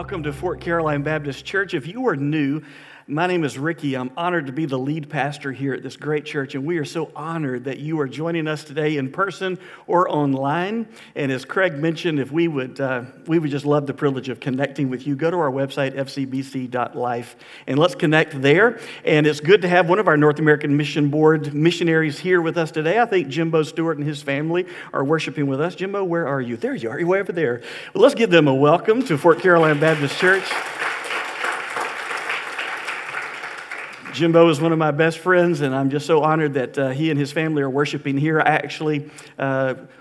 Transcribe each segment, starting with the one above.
Welcome to Fort Caroline Baptist Church. If you are new, my name is Ricky. I'm honored to be the lead pastor here at this great church, and we are so honored that you are joining us today in person or online. And as Craig mentioned, if we would just love the privilege of connecting with you. Go to our website, fcbc.life, and let's connect there. And it's good to have one of our North American Mission Board missionaries here with us today. I think Jimbo Stewart and his family are worshiping with us. Jimbo, where are you? There you are. You're way over there. Well, let's give them a welcome to Fort Caroline Baptist Church. Jimbo is one of my best friends, and I'm just so honored that he and his family are worshiping here. I actually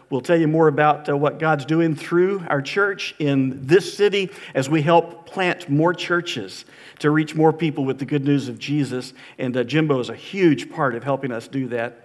will tell you more about what God's doing through our church in this city as we help plant more churches to reach more people with the good news of Jesus. And Jimbo is a huge part of helping us do that.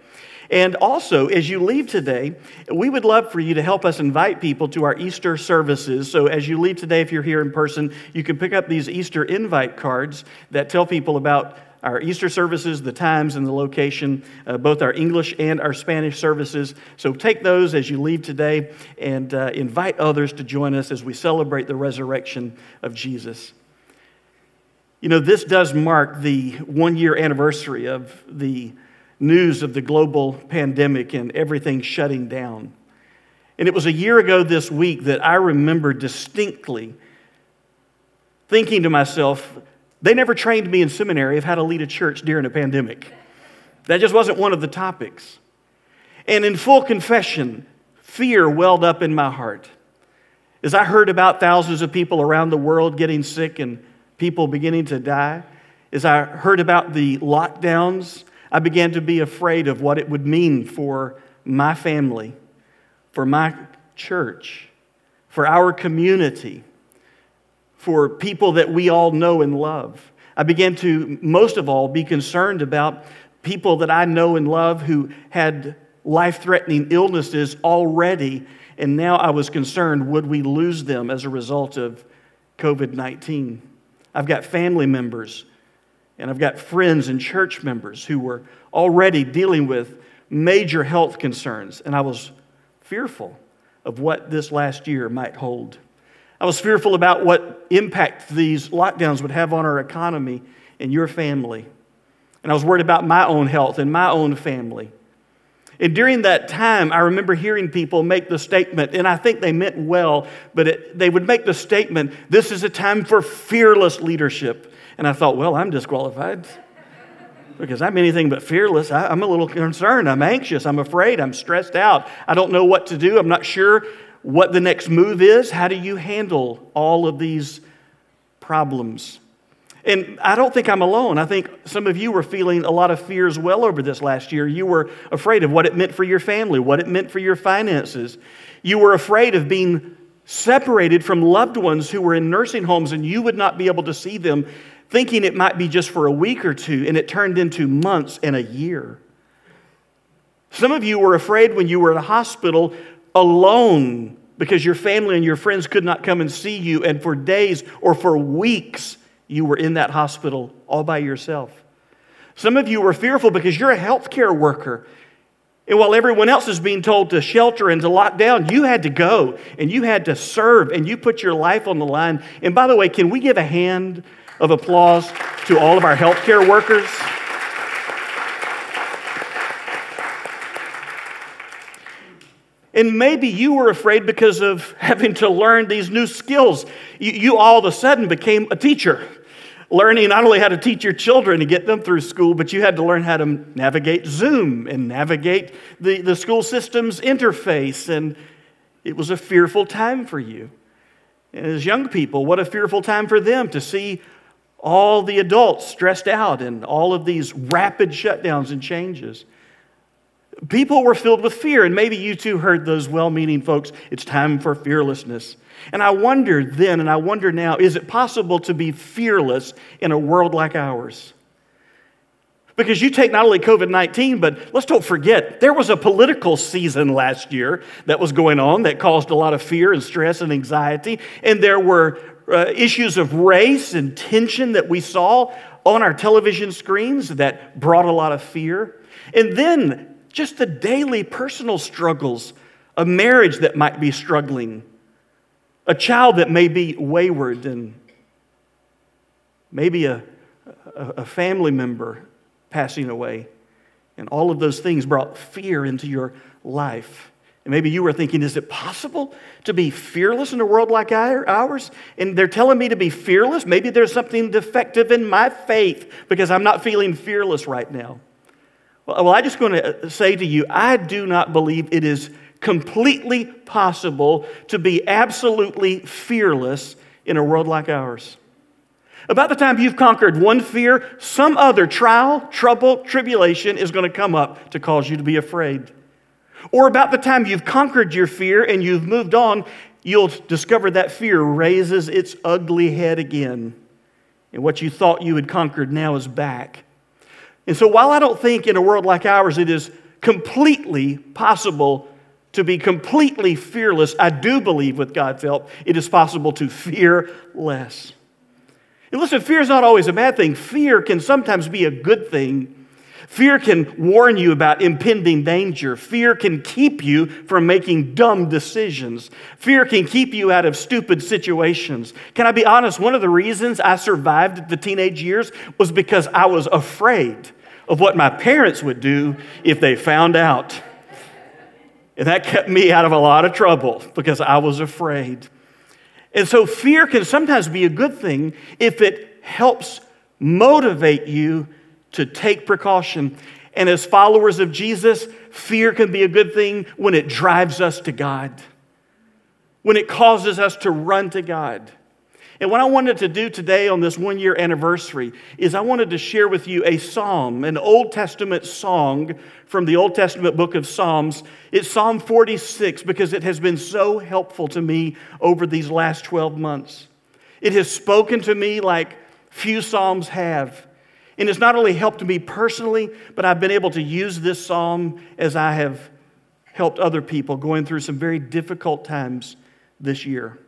And also, as you leave today, we would love for you to help us invite people to our Easter services. So as you leave today, if you're here in person, you can pick up these Easter invite cards that tell people about our Easter services, the times and the location, both our English and our Spanish services. So take those as you leave today and invite others to join us as we celebrate the resurrection of Jesus. You know, this does mark the one-year anniversary of the news of the global pandemic and everything shutting down. And it was a year ago this week that I remember distinctly thinking to myself, they never trained me in seminary of how to lead a church during a pandemic. That just wasn't one of the topics. And in full confession, fear welled up in my heart. As I heard about thousands of people around the world getting sick and people beginning to die, as I heard about the lockdowns, I began to be afraid of what it would mean for my family, for my church, for our community, for people that we all know and love. I began to, most of all, be concerned about people that I know and love who had life-threatening illnesses already, and now I was concerned, would we lose them as a result of COVID-19? I've got family members, and I've got friends and church members who were already dealing with major health concerns, and I was fearful of what this last year might hold. I was fearful about what impact these lockdowns would have on our economy and your family. And I was worried about my own health and my own family. And during that time, I remember hearing people make the statement, and I think they meant well, but they would make the statement, this is a time for fearless leadership. And I thought, well, I'm disqualified because I'm anything but fearless. I'm a little concerned. I'm anxious. I'm afraid. I'm stressed out. I don't know what to do. I'm not sure what the next move is. How do you handle all of these problems? And I don't think I'm alone. I think some of you were feeling a lot of fears well over this last year. You were afraid of what it meant for your family, what it meant for your finances. You were afraid of being separated from loved ones who were in nursing homes and you would not be able to see them, thinking it might be just for a week or two, and it turned into months and a year. Some of you were afraid when you were in a hospital alone because your family and your friends could not come and see you, and for days or for weeks you were in that hospital all by yourself. Some of you were fearful because you're a healthcare worker, and while everyone else is being told to shelter and to lock down, you had to go and you had to serve and you put your life on the line. And by the way, can we give a hand of applause to all of our healthcare workers? And maybe you were afraid because of having to learn these new skills. You all of a sudden became a teacher, learning not only how to teach your children and get them through school, but you had to learn how to navigate Zoom and navigate the school system's interface. And it was a fearful time for you. And as young people, what a fearful time for them to see all the adults stressed out and all of these rapid shutdowns and changes. People were filled with fear, and maybe you too heard those well-meaning folks, it's time for fearlessness. And I wondered then, and I wonder now, is it possible to be fearless in a world like ours? Because you take not only COVID-19, but let's don't forget, there was a political season last year that was going on that caused a lot of fear and stress and anxiety, and there were issues of race and tension that we saw on our television screens that brought a lot of fear. And then just the daily personal struggles, a marriage that might be struggling, a child that may be wayward and maybe a family member passing away. And all of those things brought fear into your life. And maybe you were thinking, is it possible to be fearless in a world like ours? And they're telling me to be fearless. Maybe there's something defective in my faith because I'm not feeling fearless right now. Well, I'm just going to say to you, I do not believe it is completely possible to be absolutely fearless in a world like ours. About the time you've conquered one fear, some other trial, trouble, tribulation is going to come up to cause you to be afraid. Or about the time you've conquered your fear and you've moved on, you'll discover that fear raises its ugly head again. And what you thought you had conquered now is back. And so while I don't think in a world like ours it is completely possible to be completely fearless, I do believe with God's help it is possible to fear less. And listen, fear is not always a bad thing. Fear can sometimes be a good thing. Fear can warn you about impending danger. Fear can keep you from making dumb decisions. Fear can keep you out of stupid situations. Can I be honest? One of the reasons I survived the teenage years was because I was afraid of what my parents would do if they found out. And that kept me out of a lot of trouble because I was afraid. And so fear can sometimes be a good thing if it helps motivate you to take precaution. And as followers of Jesus, fear can be a good thing when it drives us to God, when it causes us to run to God. And what I wanted to do today on this one-year anniversary is I wanted to share with you a psalm, an Old Testament song from the Old Testament book of Psalms. It's Psalm 46 because it has been so helpful to me over these last 12 months. It has spoken to me like few psalms have. And it's not only helped me personally, but I've been able to use this psalm as I have helped other people going through some very difficult times this year.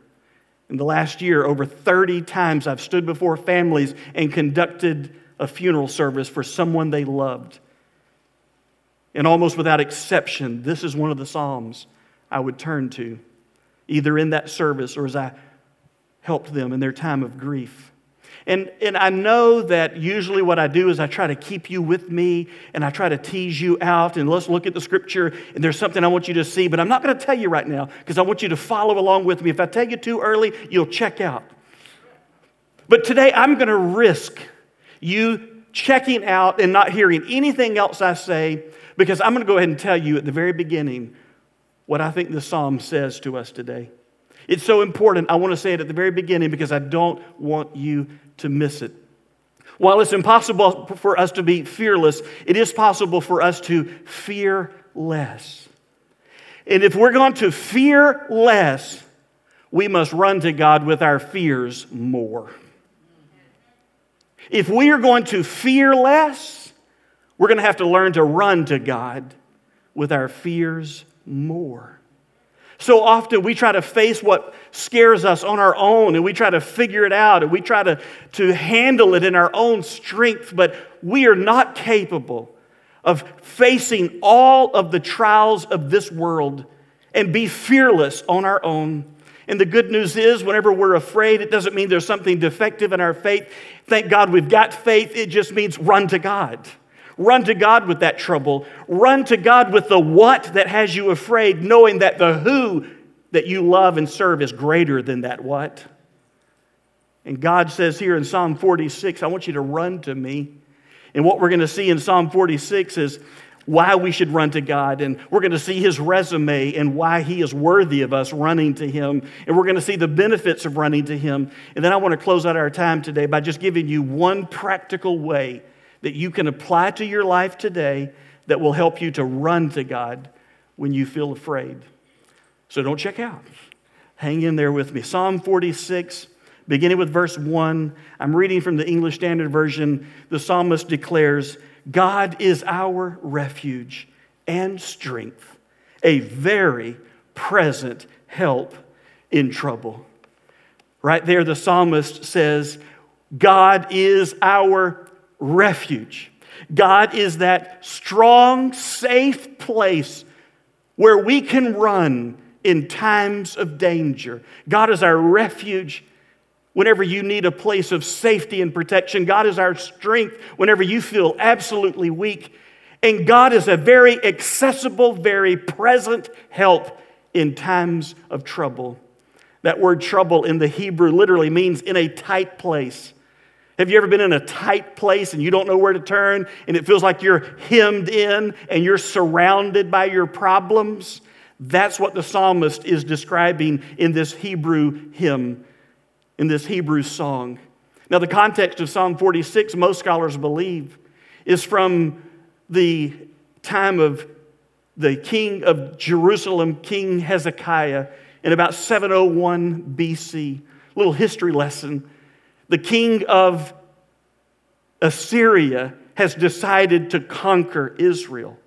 In the last year, over 30 times I've stood before families and conducted a funeral service for someone they loved. And almost without exception, this is one of the psalms I would turn to, either in that service or as I helped them in their time of grief. And I know that usually what I do is I try to keep you with me and I try to tease you out and let's look at the scripture and there's something I want you to see, but I'm not going to tell you right now because I want you to follow along with me. If I tell you too early, you'll check out. But today I'm going to risk you checking out and not hearing anything else I say because I'm going to go ahead and tell you at the very beginning what I think the psalm says to us today. It's so important. I want to say it at the very beginning because I don't want you to miss it. While it's impossible for us to be fearless, it is possible for us to fear less. And if we're going to fear less, we must run to God with our fears more. If we are going to fear less, we're going to have to learn to run to God with our fears more. So often we try to face what scares us on our own and we try to figure it out and we try to handle it in our own strength, but we are not capable of facing all of the trials of this world and be fearless on our own. And the good news is whenever we're afraid, it doesn't mean there's something defective in our faith. Thank God we've got faith. It just means run to God. Run to God with that trouble. Run to God with the what that has you afraid, knowing that the who that you love and serve is greater than that what. And God says here in Psalm 46, I want you to run to me. And what we're going to see in Psalm 46 is why we should run to God. And we're going to see his resume and why he is worthy of us running to him. And we're going to see the benefits of running to him. And then I want to close out our time today by just giving you one practical way that you can apply to your life today that will help you to run to God when you feel afraid. So don't check out. Hang in there with me. Psalm 46, beginning with verse 1. I'm reading from the English Standard Version. The psalmist declares, God is our refuge and strength, a very present help in trouble. Right there, the psalmist says, God is our refuge. God is that strong, safe place where we can run in times of danger. God is our refuge Whenever you need a place of safety and protection, God is our strength whenever you feel absolutely weak. And God is a very accessible, very present help in times of trouble. That word trouble in the Hebrew literally means in a tight place. Have you ever been in a tight place and you don't know where to turn and it feels like you're hemmed in and you're surrounded by your problems? That's what the psalmist is describing in this Hebrew hymn. In this Hebrew song. Now, the context of Psalm 46, most scholars believe, is from the time of the king of Jerusalem, King Hezekiah, in about 701 BC. Little history lesson. The king of Assyria has decided to conquer Israel.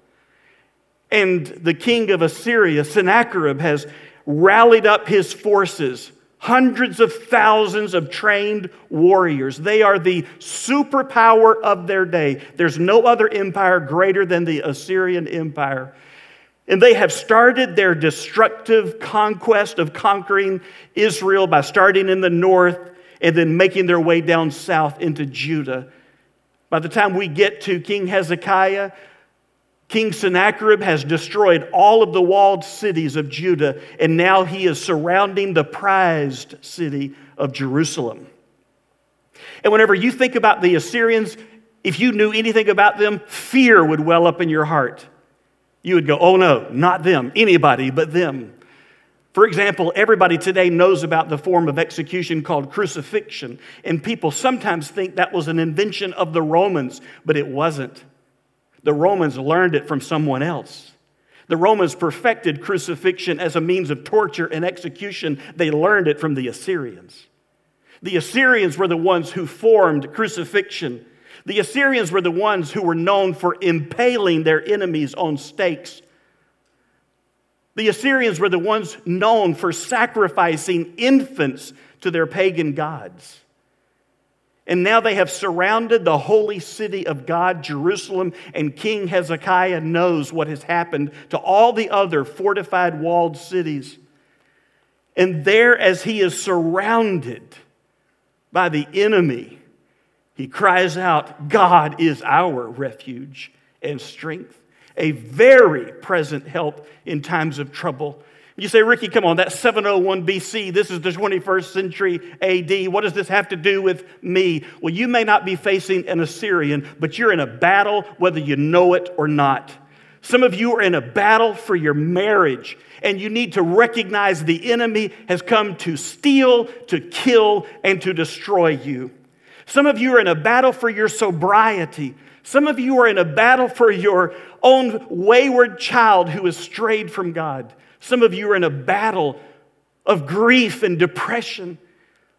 And the king of Assyria, Sennacherib, has rallied up his forces. Hundreds of thousands of trained warriors. They are the superpower of their day. There's no other empire greater than the Assyrian Empire. And they have started their destructive conquest of conquering Israel by starting in the north and then making their way down south into Judah. By the time we get to King Hezekiah, King Sennacherib has destroyed all of the walled cities of Judah, and now he is surrounding the prized city of Jerusalem. And whenever you think about the Assyrians, if you knew anything about them, fear would well up in your heart. You would go, oh no, not them, anybody but them. For example, everybody today knows about the form of execution called crucifixion, and people sometimes think that was an invention of the Romans, but it wasn't. The Romans learned it from someone else. The Romans perfected crucifixion as a means of torture and execution. They learned it from the Assyrians. The Assyrians were the ones who formed crucifixion. The Assyrians were the ones who were known for impaling their enemies on stakes. The Assyrians were the ones known for sacrificing infants to their pagan gods. And now they have surrounded the holy city of God, Jerusalem, and King Hezekiah knows what has happened to all the other fortified walled cities. And there, as he is surrounded by the enemy, he cries out, God is our refuge and strength, a very present help in times of trouble. You say, Ricky, come on, that's 701 BC. This is the 21st century AD. What does this have to do with me? Well, you may not be facing an Assyrian, but you're in a battle whether you know it or not. Some of you are in a battle for your marriage, and you need to recognize the enemy has come to steal, to kill, and to destroy you. Some of you are in a battle for your sobriety. Some of you are in a battle for your own wayward child who has strayed from God. Some of you are in a battle of grief and depression.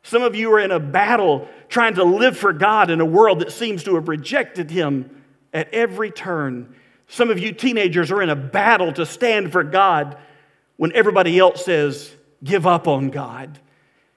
Some of you are in a battle trying to live for God in a world that seems to have rejected Him at every turn. Some of you teenagers are in a battle to stand for God when everybody else says, give up on God.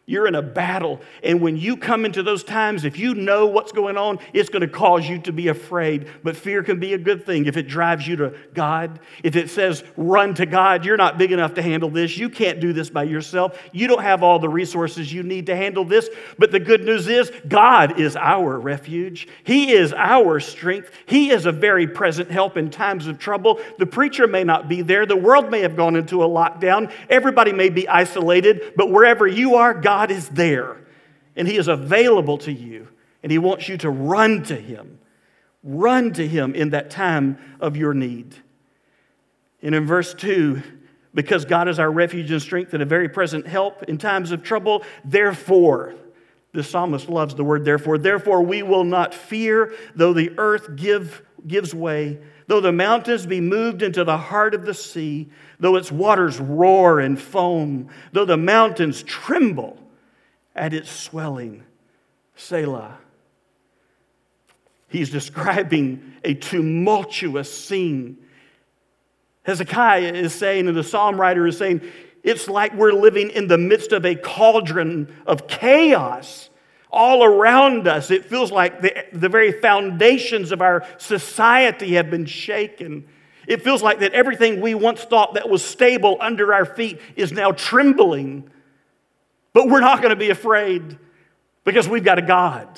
You're in a battle, and when you come into those times, if you know what's going on, it's going to cause you to be afraid. But fear can be a good thing if it drives you to God. If it says, run to God, you're not big enough to handle this. You can't do this by yourself. You don't have all the resources you need to handle this. But the good news is, God is our refuge. He is our strength. He is a very present help in times of trouble. The preacher may not be there. The world may have gone into a lockdown. Everybody may be isolated, but wherever you are, God is there, and He is available to you, and He wants you to run to Him. Run to Him in that time of your need. And in verse 2, because God is our refuge and strength and a very present help in times of trouble, therefore, the psalmist loves the word therefore, therefore we will not fear, though the earth gives way, though the mountains be moved into the heart of the sea, though its waters roar and foam, though the mountains tremble at its swelling. Selah. He's describing a tumultuous scene. Hezekiah is saying, and the psalm writer is saying, it's like we're living in the midst of a cauldron of chaos. All around us, it feels like the very foundations of our society have been shaken. It feels like that everything we once thought that was stable under our feet is now trembling. But we're not going to be afraid. Because we've got a God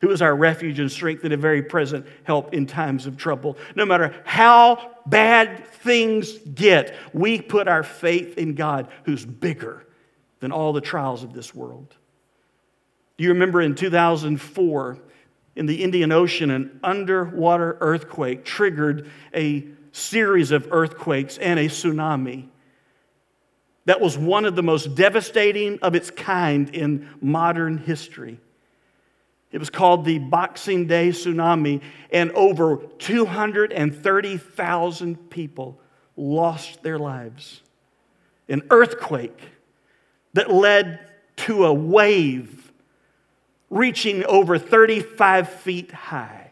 who is our refuge and strength and a very present help in times of trouble. No matter how bad things get, we put our faith in God who's bigger than all the trials of this world. Do you remember in 2004, in the Indian Ocean, an underwater earthquake triggered a series of earthquakes and a tsunami that was one of the most devastating of its kind in modern history. It was called the Boxing Day tsunami, and over 230,000 people lost their lives. An earthquake that led to a wave reaching over 35 feet high.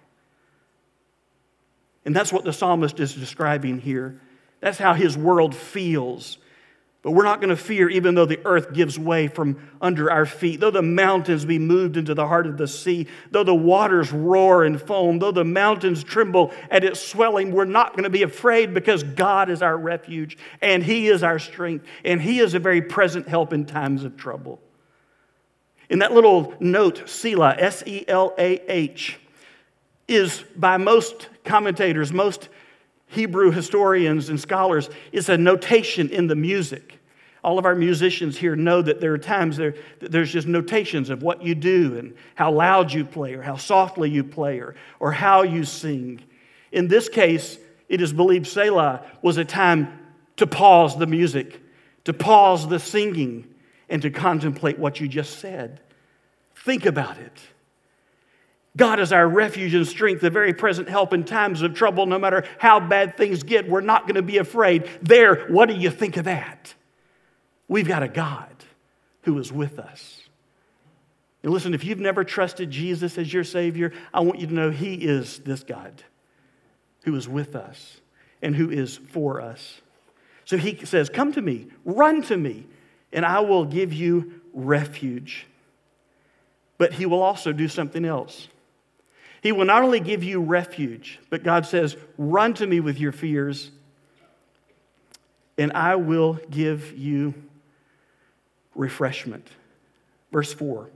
And that's what the psalmist is describing here. That's how his world feels. But we're not going to fear, even though the earth gives way from under our feet, though the mountains be moved into the heart of the sea, though the waters roar and foam, though the mountains tremble at its swelling, we're not going to be afraid because God is our refuge and He is our strength and He is a very present help in times of trouble. In that little note, Selah, S-E-L-A-H, is by most commentators, most Hebrew historians and scholars, it's a notation in the music. All of our musicians here know that there are times there's just notations of what you do and how loud you play or how softly you play or how you sing. In this case, it is believed Selah was a time to pause the music, to pause the singing, and to contemplate what you just said. Think about it. God is our refuge and strength, the very present help in times of trouble. No matter how bad things get, we're not going to be afraid. There, what do you think of that? We've got a God who is with us. And listen, if you've never trusted Jesus as your Savior, I want you to know He is this God who is with us and who is for us. So He says, come to me, run to me, and I will give you refuge. But He will also do something else. He will not only give you refuge, but God says, run to me with your fears, and I will give you refreshment. Verse 4.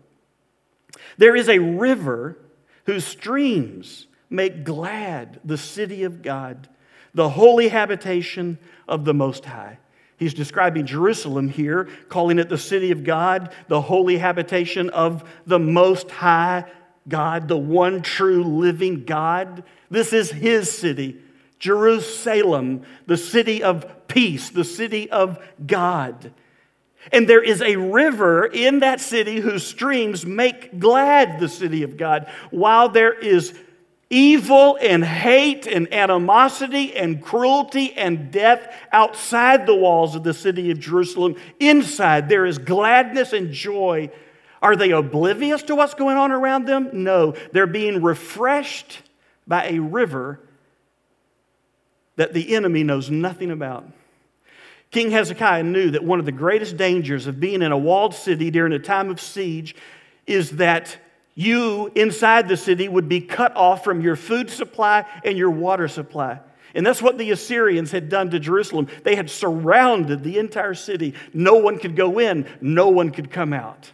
There is a river whose streams make glad the city of God, the holy habitation of the Most High. He's describing Jerusalem here, calling it the city of God, the holy habitation of the Most High God, the one true living God. This is His city, Jerusalem, the city of peace, the city of God. And there is a river in that city whose streams make glad the city of God. While there is evil and hate and animosity and cruelty and death outside the walls of the city of Jerusalem, inside there is gladness and joy. Are they oblivious to what's going on around them? No, they're being refreshed by a river that the enemy knows nothing about. King Hezekiah knew that one of the greatest dangers of being in a walled city during a time of siege is that you, inside the city, would be cut off from your food supply and your water supply. And that's what the Assyrians had done to Jerusalem. They had surrounded the entire city. No one could go in. No one could come out.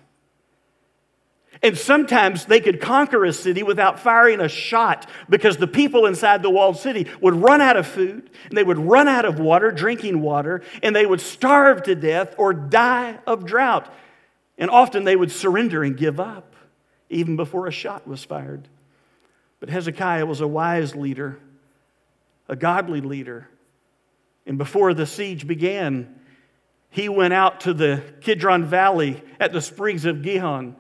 And sometimes they could conquer a city without firing a shot because the people inside the walled city would run out of food, and they would run out of water, drinking water, and they would starve to death or die of drought. And often they would surrender and give up, even before a shot was fired. But Hezekiah was a wise leader, a godly leader. And before the siege began, he went out to the Kidron Valley at the springs of Gihon,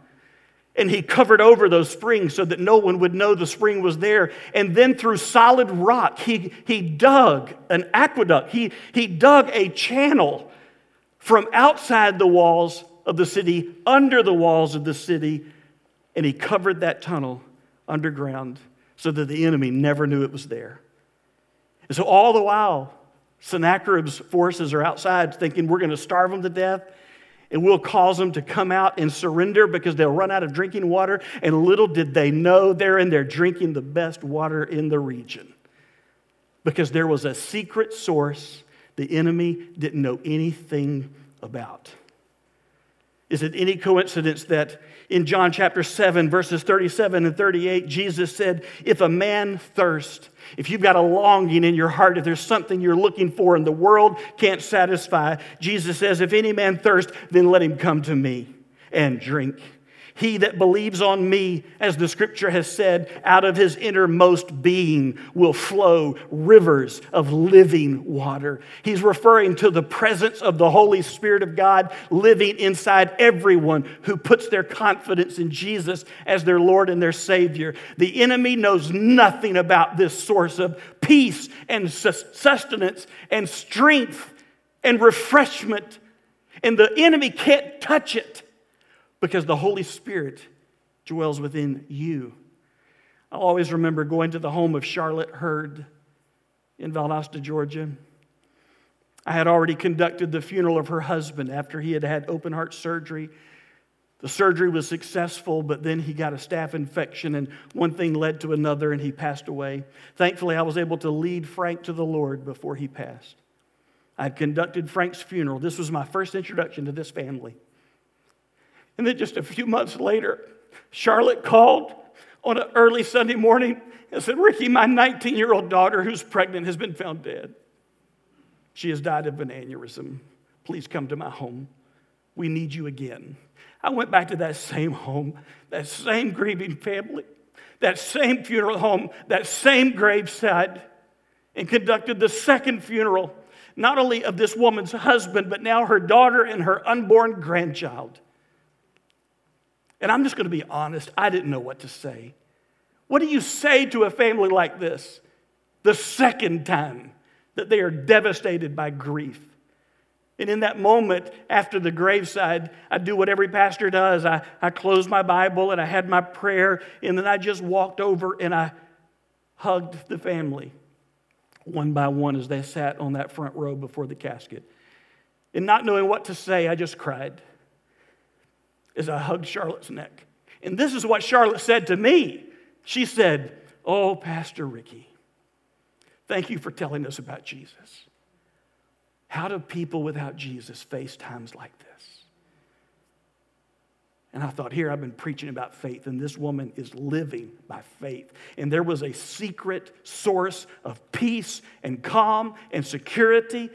and he covered over those springs so that no one would know the spring was there. And then through solid rock, he dug an aqueduct. He dug a channel from outside the walls of the city, under the walls of the city, and he covered that tunnel underground so that the enemy never knew it was there. And so all the while, Sennacherib's forces are outside thinking we're going to starve them to death and we'll cause them to come out and surrender because they'll run out of drinking water. And little did they know, they're in there drinking the best water in the region because there was a secret source the enemy didn't know anything about. Is it any coincidence that in John chapter 7, verses 37 and 38, Jesus said, if a man thirst, if you've got a longing in your heart, if there's something you're looking for and the world can't satisfy, Jesus says, if any man thirst, then let him come to me and drink. He that believes on me, as the scripture has said, out of his innermost being will flow rivers of living water. He's referring to the presence of the Holy Spirit of God living inside everyone who puts their confidence in Jesus as their Lord and their Savior. The enemy knows nothing about this source of peace and sustenance and strength and refreshment, and the enemy can't touch it, because the Holy Spirit dwells within you. I always remember going to the home of Charlotte Hurd in Valdosta, Georgia. I had already conducted the funeral of her husband after he had had open heart surgery. The surgery was successful, but then he got a staph infection, and one thing led to another, and he passed away. Thankfully, I was able to lead Frank to the Lord before he passed. I had conducted Frank's funeral. This was my first introduction to this family. And then just a few months later, Charlotte called on an early Sunday morning and said, Ricky, my 19-year-old daughter who's pregnant has been found dead. She has died of an aneurysm. Please come to my home. We need you again. I went back to that same home, that same grieving family, that same funeral home, that same graveside, and conducted the second funeral, not only of this woman's husband, but now her daughter and her unborn grandchild. And I'm just going to be honest, I didn't know what to say. What do you say to a family like this the second time that they are devastated by grief? And in that moment, after the graveside, I do what every pastor does. I closed my Bible and I had my prayer, and then I just walked over and I hugged the family one by one as they sat on that front row before the casket. And not knowing what to say, I just cried as I hugged Charlotte's neck. And this is what Charlotte said to me. She said, oh, Pastor Ricky, thank you for telling us about Jesus. How do people without Jesus face times like this? And I thought, here, I've been preaching about faith, and this woman is living by faith. And there was a secret source of peace and calm and security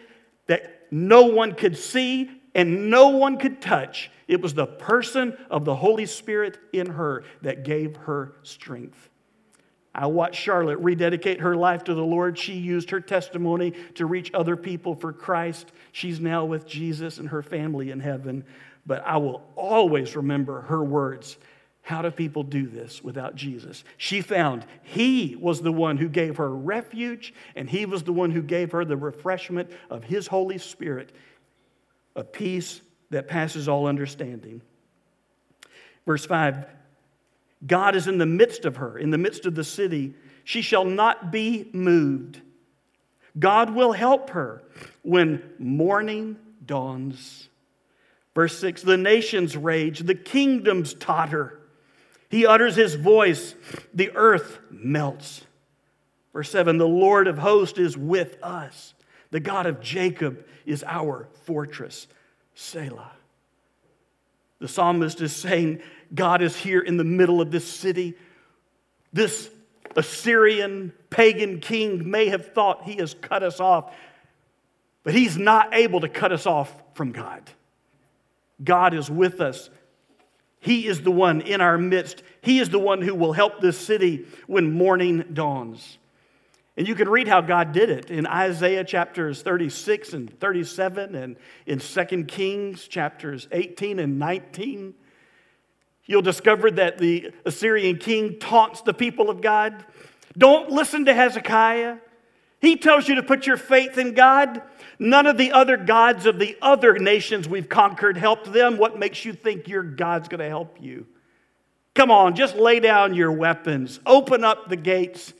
that no one could see and no one could touch. It was the person of the Holy Spirit in her that gave her strength. I watched Charlotte rededicate her life to the Lord. She used her testimony to reach other people for Christ. She's now with Jesus and her family in heaven. But I will always remember her words. How do people do this without Jesus? She found he was the one who gave her refuge, and he was the one who gave her the refreshment of his Holy Spirit, a peace that passes all understanding. Verse 5, God is in the midst of her, in the midst of the city. She shall not be moved. God will help her when morning dawns. Verse 6, the nations rage, the kingdoms totter. He utters his voice, the earth melts. Verse 7, the Lord of hosts is with us. The God of Jacob is our fortress, Selah. The psalmist is saying God is here in the middle of this city. This Assyrian pagan king may have thought he has cut us off, but he's not able to cut us off from God. God is with us. He is the one in our midst. He is the one who will help this city when morning dawns. And you can read how God did it in Isaiah chapters 36 and 37 and in 2 Kings chapters 18 and 19. You'll discover that the Assyrian king taunts the people of God. Don't listen to Hezekiah. He tells you to put your faith in God. None of the other gods of the other nations we've conquered helped them. What makes you think your God's going to help you? Come on, just lay down your weapons. Open up the gates.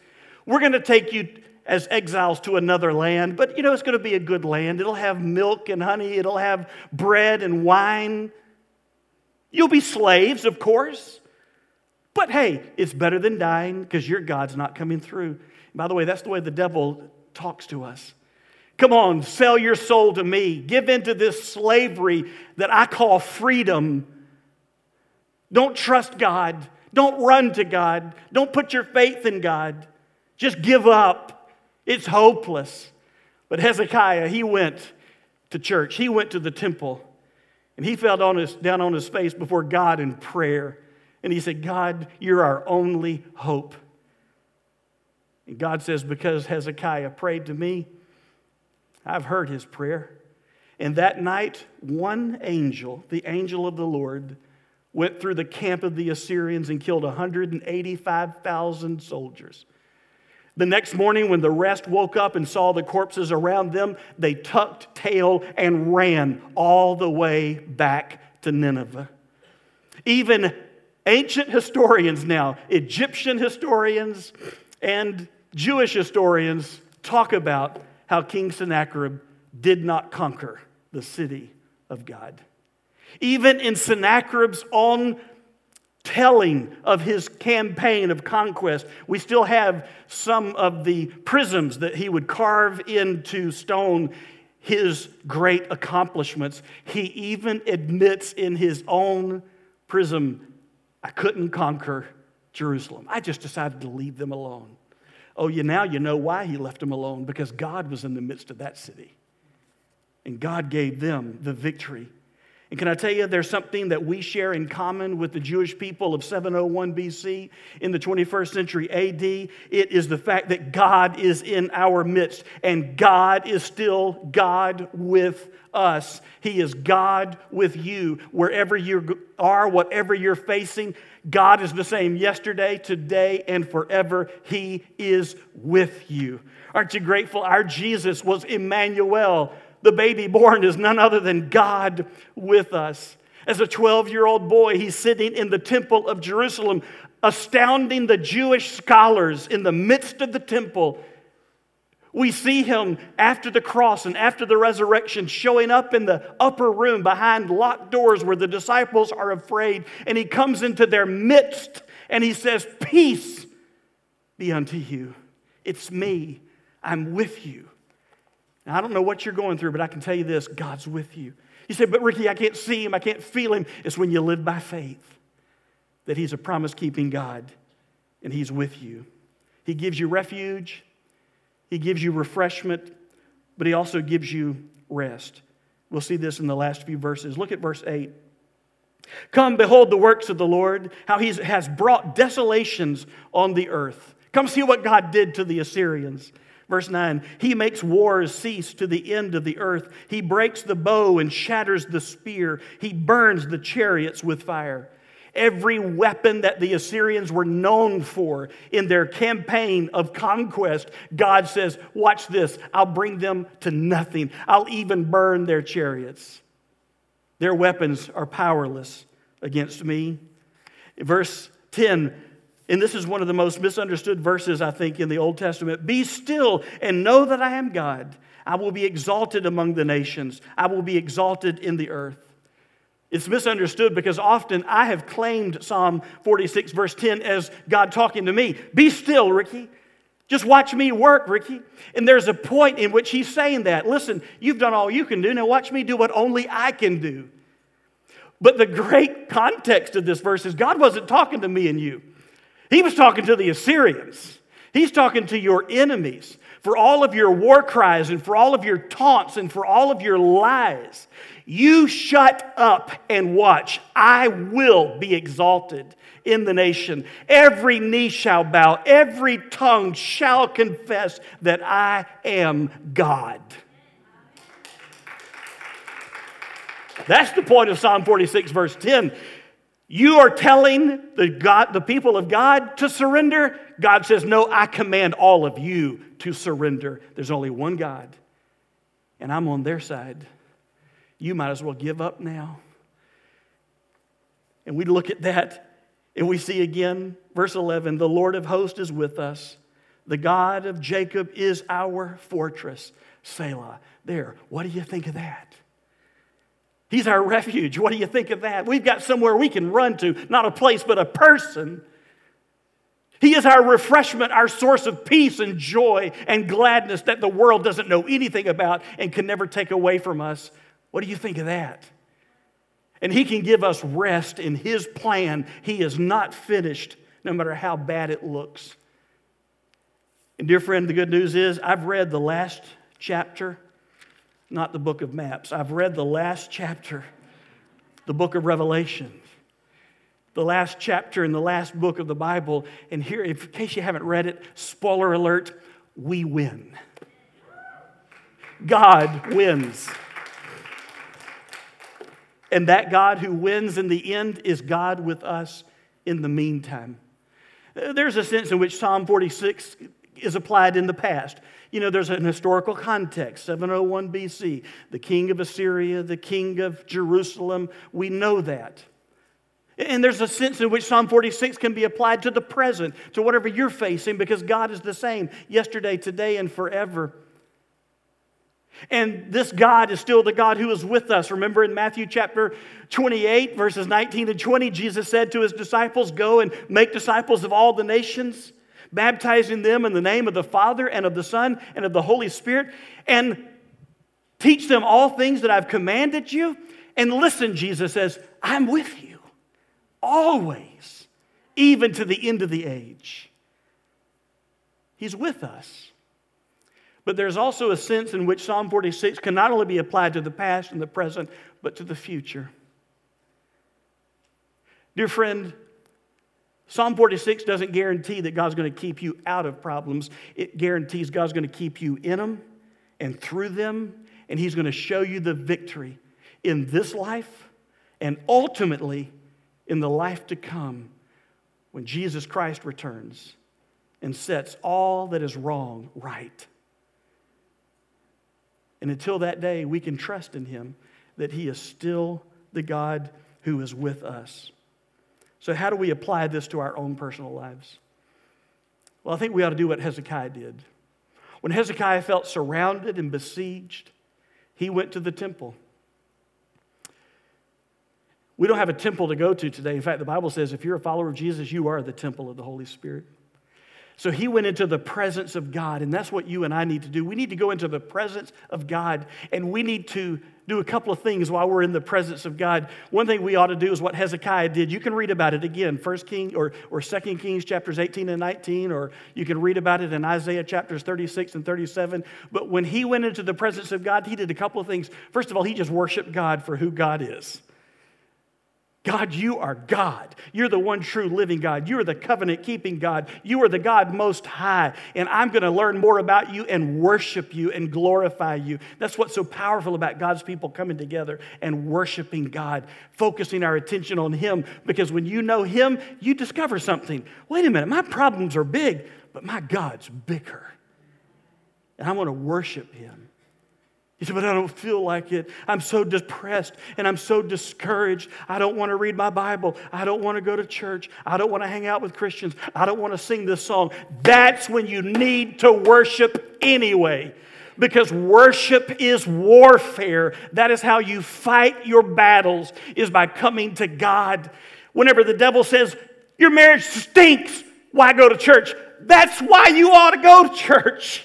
We're going to take you as exiles to another land, but you know it's going to be a good land. It'll have milk and honey. It'll have bread and wine. You'll be slaves, of course, but hey, it's better than dying because your God's not coming through. By the way, that's the way the devil talks to us. Come on, sell your soul to me. Give into this slavery that I call freedom. Don't trust God. Don't run to God. Don't put your faith in God. Just give up. It's hopeless. But Hezekiah, he went to church. He went to the temple. And he fell down on his face before God in prayer. And he said, God, you're our only hope. And God says, because Hezekiah prayed to me, I've heard his prayer. And that night, one angel, the angel of the Lord, went through the camp of the Assyrians and killed 185,000 soldiers. The next morning, when the rest woke up and saw the corpses around them, they tucked tail and ran all the way back to Nineveh. Even ancient historians now, Egyptian historians and Jewish historians, talk about how King Sennacherib did not conquer the city of God. Even in Sennacherib's own telling of his campaign of conquest, we still have some of the prisms that he would carve into stone his great accomplishments. He even admits in his own prism, I couldn't conquer Jerusalem. I just decided to leave them alone. Oh, now you know why he left them alone, because God was in the midst of that city. And God gave them the victory. And can I tell you, there's something that we share in common with the Jewish people of 701 BC in the 21st century AD. It is the fact that God is in our midst, and God is still God with us. He is God with you. Wherever you are, whatever you're facing, God is the same yesterday, today, and forever. He is with you. Aren't you grateful? Our Jesus was Emmanuel. The baby born is none other than God with us. As a 12-year-old boy, he's sitting in the temple of Jerusalem, astounding the Jewish scholars in the midst of the temple. We see him after the cross and after the resurrection showing up in the upper room behind locked doors where the disciples are afraid. And he comes into their midst and he says, peace be unto you. It's me. I'm with you. Now, I don't know what you're going through, but I can tell you this, God's with you. You say, but Ricky, I can't see him, I can't feel him. It's when you live by faith that he's a promise-keeping God, and he's with you. He gives you refuge, he gives you refreshment, but he also gives you rest. We'll see this in the last few verses. Look at verse 8. Come, behold the works of the Lord, how he has brought desolations on the earth. Come see what God did to the Assyrians. Verse 9, he makes wars cease to the end of the earth. He breaks the bow and shatters the spear. He burns the chariots with fire. Every weapon that the Assyrians were known for in their campaign of conquest, God says, watch this, I'll bring them to nothing. I'll even burn their chariots. Their weapons are powerless against me. Verse 10, and this is one of the most misunderstood verses, I think, in the Old Testament. Be still and know that I am God. I will be exalted among the nations. I will be exalted in the earth. It's misunderstood because often I have claimed Psalm 46, verse 10, as God talking to me. Be still, Ricky. Just watch me work, Ricky. And there's a point in which he's saying that. Listen, you've done all you can do. Now watch me do what only I can do. But the great context of this verse is God wasn't talking to me and you. He was talking to the Assyrians. He's talking to your enemies. For all of your war cries and for all of your taunts and for all of your lies, you shut up and watch. I will be exalted in the nation. Every knee shall bow. Every tongue shall confess that I am God. That's the point of Psalm 46, verse 10. You are telling the people of God to surrender. God says, no, I command all of you to surrender. There's only one God, and I'm on their side. You might as well give up now. And we look at that, and we see again, verse 11, the Lord of hosts is with us. The God of Jacob is our fortress. Selah. There, what do you think of that? He's our refuge. What do you think of that? We've got somewhere we can run to, not a place, but a person. He is our refreshment, our source of peace and joy and gladness that the world doesn't know anything about and can never take away from us. What do you think of that? And He can give us rest in His plan. He is not finished, no matter how bad it looks. And dear friend, the good news is I've read the last chapter, not the book of maps. I've read the last chapter, the book of Revelation. The last chapter in the last book of the Bible. And here, in case you haven't read it, spoiler alert, we win. God wins. And that God who wins in the end is God with us in the meantime. There's a sense in which Psalm 46 is applied in the past. You know, there's an historical context, 701 BC, the king of Assyria, the king of Jerusalem. We know that. And there's a sense in which Psalm 46 can be applied to the present, to whatever you're facing, because God is the same yesterday, today, and forever. And this God is still the God who is with us. Remember in Matthew chapter 28, verses 19 and 20, Jesus said to His disciples, "Go and make disciples of all the nations, baptizing them in the name of the Father and of the Son and of the Holy Spirit, and teach them all things that I've commanded you. And listen," Jesus says, "I'm with you. Always, even to the end of the age." He's with us. But there's also a sense in which Psalm 46 can not only be applied to the past and the present, but to the future. Dear friend, Psalm 46 doesn't guarantee that God's going to keep you out of problems. It guarantees God's going to keep you in them and through them, and He's going to show you the victory in this life and ultimately in the life to come, when Jesus Christ returns and sets all that is wrong right. And until that day, we can trust in Him that He is still the God who is with us. So how do we apply this to our own personal lives? Well, I think we ought to do what Hezekiah did. When Hezekiah felt surrounded and besieged, he went to the temple. We don't have a temple to go to today. In fact, the Bible says if you're a follower of Jesus, you are the temple of the Holy Spirit. So he went into the presence of God, and that's what you and I need to do. We need to go into the presence of God, and we need to do a couple of things while we're in the presence of God. One thing we ought to do is what Hezekiah did. You can read about it again, 1 Kings or 2 Kings chapters 18 and 19, or you can read about it in Isaiah chapters 36 and 37. But when he went into the presence of God, he did a couple of things. First of all, he just worshiped God for who God is. God, you are God. You're the one true living God. You are the covenant-keeping God. You are the God most high. And I'm going to learn more about you and worship you and glorify you. That's what's so powerful about God's people coming together and worshiping God, focusing our attention on Him. Because when you know Him, you discover something. Wait a minute, my problems are big, but my God's bigger. And I want to worship Him. He said, "But I don't feel like it. I'm so depressed and I'm so discouraged. I don't want to read my Bible. I don't want to go to church. I don't want to hang out with Christians. I don't want to sing this song." That's when you need to worship anyway. Because worship is warfare. That is how you fight your battles, is by coming to God. Whenever the devil says, "Your marriage stinks, why go to church?" That's why you ought to go to church.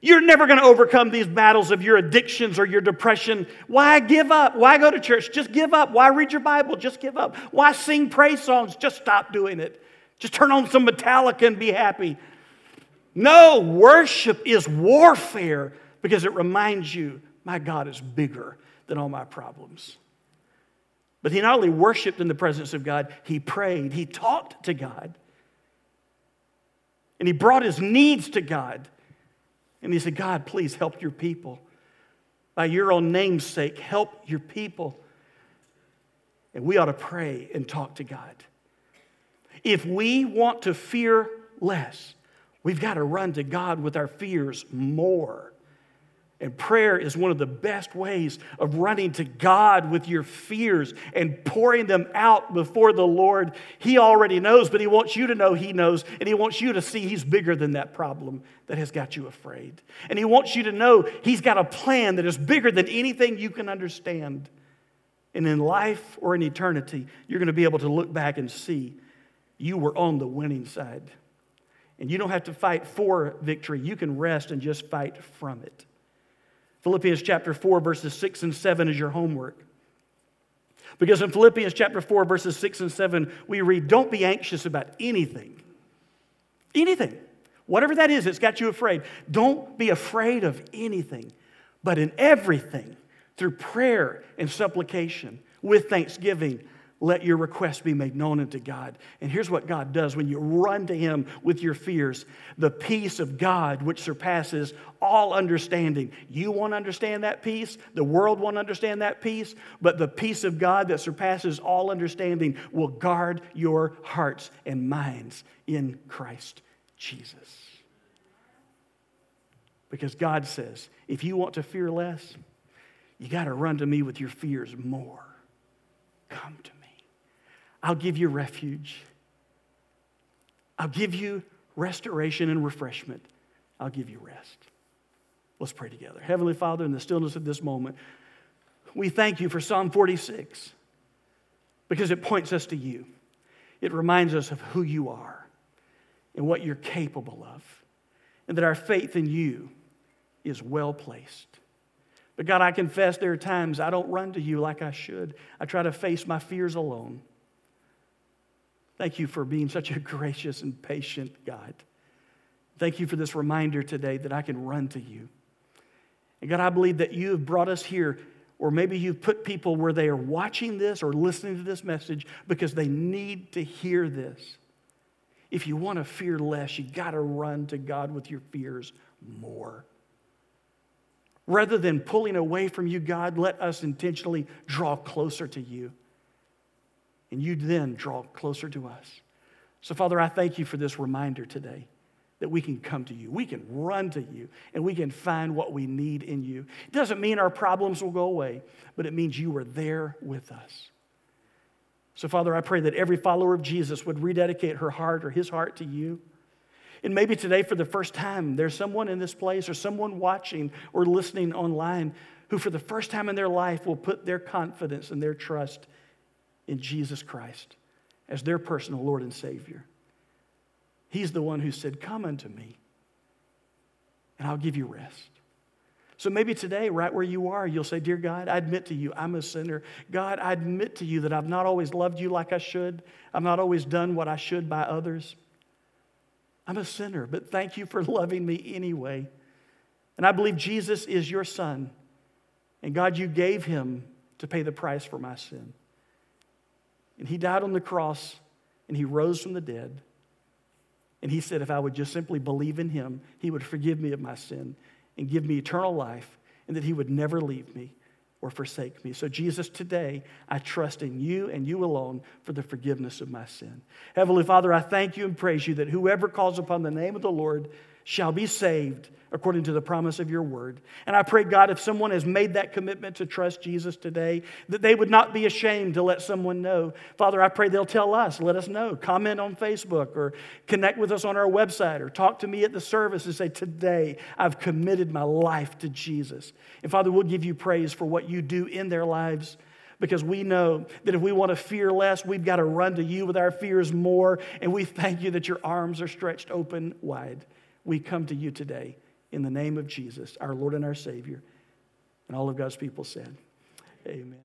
You're never going to overcome these battles of your addictions or your depression. Why give up? Why go to church? Just give up. Why read your Bible? Just give up. Why sing praise songs? Just stop doing it. Just turn on some Metallica and be happy. No, worship is warfare because it reminds you, my God is bigger than all my problems. But he not only worshiped in the presence of God, he prayed, he talked to God, and he brought his needs to God. And he said, "God, please help your people. By your own name's sake, help your people." And we ought to pray and talk to God. If we want to fear less, we've got to run to God with our fears more. And prayer is one of the best ways of running to God with your fears and pouring them out before the Lord. He already knows, but He wants you to know He knows, and He wants you to see He's bigger than that problem that has got you afraid. And He wants you to know He's got a plan that is bigger than anything you can understand. And in life or in eternity, you're going to be able to look back and see you were on the winning side. And you don't have to fight for victory. You can rest and just fight from it. Philippians chapter 4, verses 6 and 7 is your homework. Because in Philippians chapter 4, verses 6 and 7, we read, don't be anxious about anything. Anything. Whatever that is, it's got you afraid. Don't be afraid of anything, but in everything, through prayer and supplication, with thanksgiving, let your requests be made known unto God. And here's what God does when you run to Him with your fears. The peace of God, which surpasses all understanding. You won't understand that peace. The world won't understand that peace. But the peace of God that surpasses all understanding will guard your hearts and minds in Christ Jesus. Because God says, if you want to fear less, you got to run to me with your fears more. Come to me. I'll give you refuge. I'll give you restoration and refreshment. I'll give you rest. Let's pray together. Heavenly Father, in the stillness of this moment, we thank you for Psalm 46 because it points us to you. It reminds us of who you are and what you're capable of, and that our faith in you is well placed. But God, I confess there are times I don't run to you like I should. I try to face my fears alone. Thank you for being such a gracious and patient God. Thank you for this reminder today that I can run to you. And God, I believe that you have brought us here, or maybe you've put people where they are watching this or listening to this message because they need to hear this. If you want to fear less, you got to run to God with your fears more. Rather than pulling away from you, God, let us intentionally draw closer to you. And you then draw closer to us. So, Father, I thank you for this reminder today that we can come to you, we can run to you, and we can find what we need in you. It doesn't mean our problems will go away, but it means you are there with us. So, Father, I pray that every follower of Jesus would rededicate her heart or his heart to you. And maybe today, for the first time, there's someone in this place or someone watching or listening online who for the first time in their life will put their confidence and their trust in Jesus Christ as their personal Lord and Savior. He's the one who said, come unto me, and I'll give you rest. So maybe today, right where you are, you'll say, dear God, I admit to you, I'm a sinner. God, I admit to you that I've not always loved you like I should. I've not always done what I should by others. I'm a sinner, but thank you for loving me anyway. And I believe Jesus is your son. And God, you gave him to pay the price for my sin. And he died on the cross, and he rose from the dead. And he said if I would just simply believe in him, he would forgive me of my sin and give me eternal life, and that he would never leave me or forsake me. So Jesus, today, I trust in you and you alone for the forgiveness of my sin. Heavenly Father, I thank you and praise you that whoever calls upon the name of the Lord shall be saved according to the promise of your word. And I pray, God, if someone has made that commitment to trust Jesus today, that they would not be ashamed to let someone know. Father, I pray they'll tell us, let us know, comment on Facebook or connect with us on our website or talk to me at the service and say, today I've committed my life to Jesus. And Father, we'll give you praise for what you do in their lives, because we know that if we want to fear less, we've got to run to you with our fears more. And we thank you that your arms are stretched open wide. We come to you today in the name of Jesus, our Lord and our Savior. And all of God's people said, amen.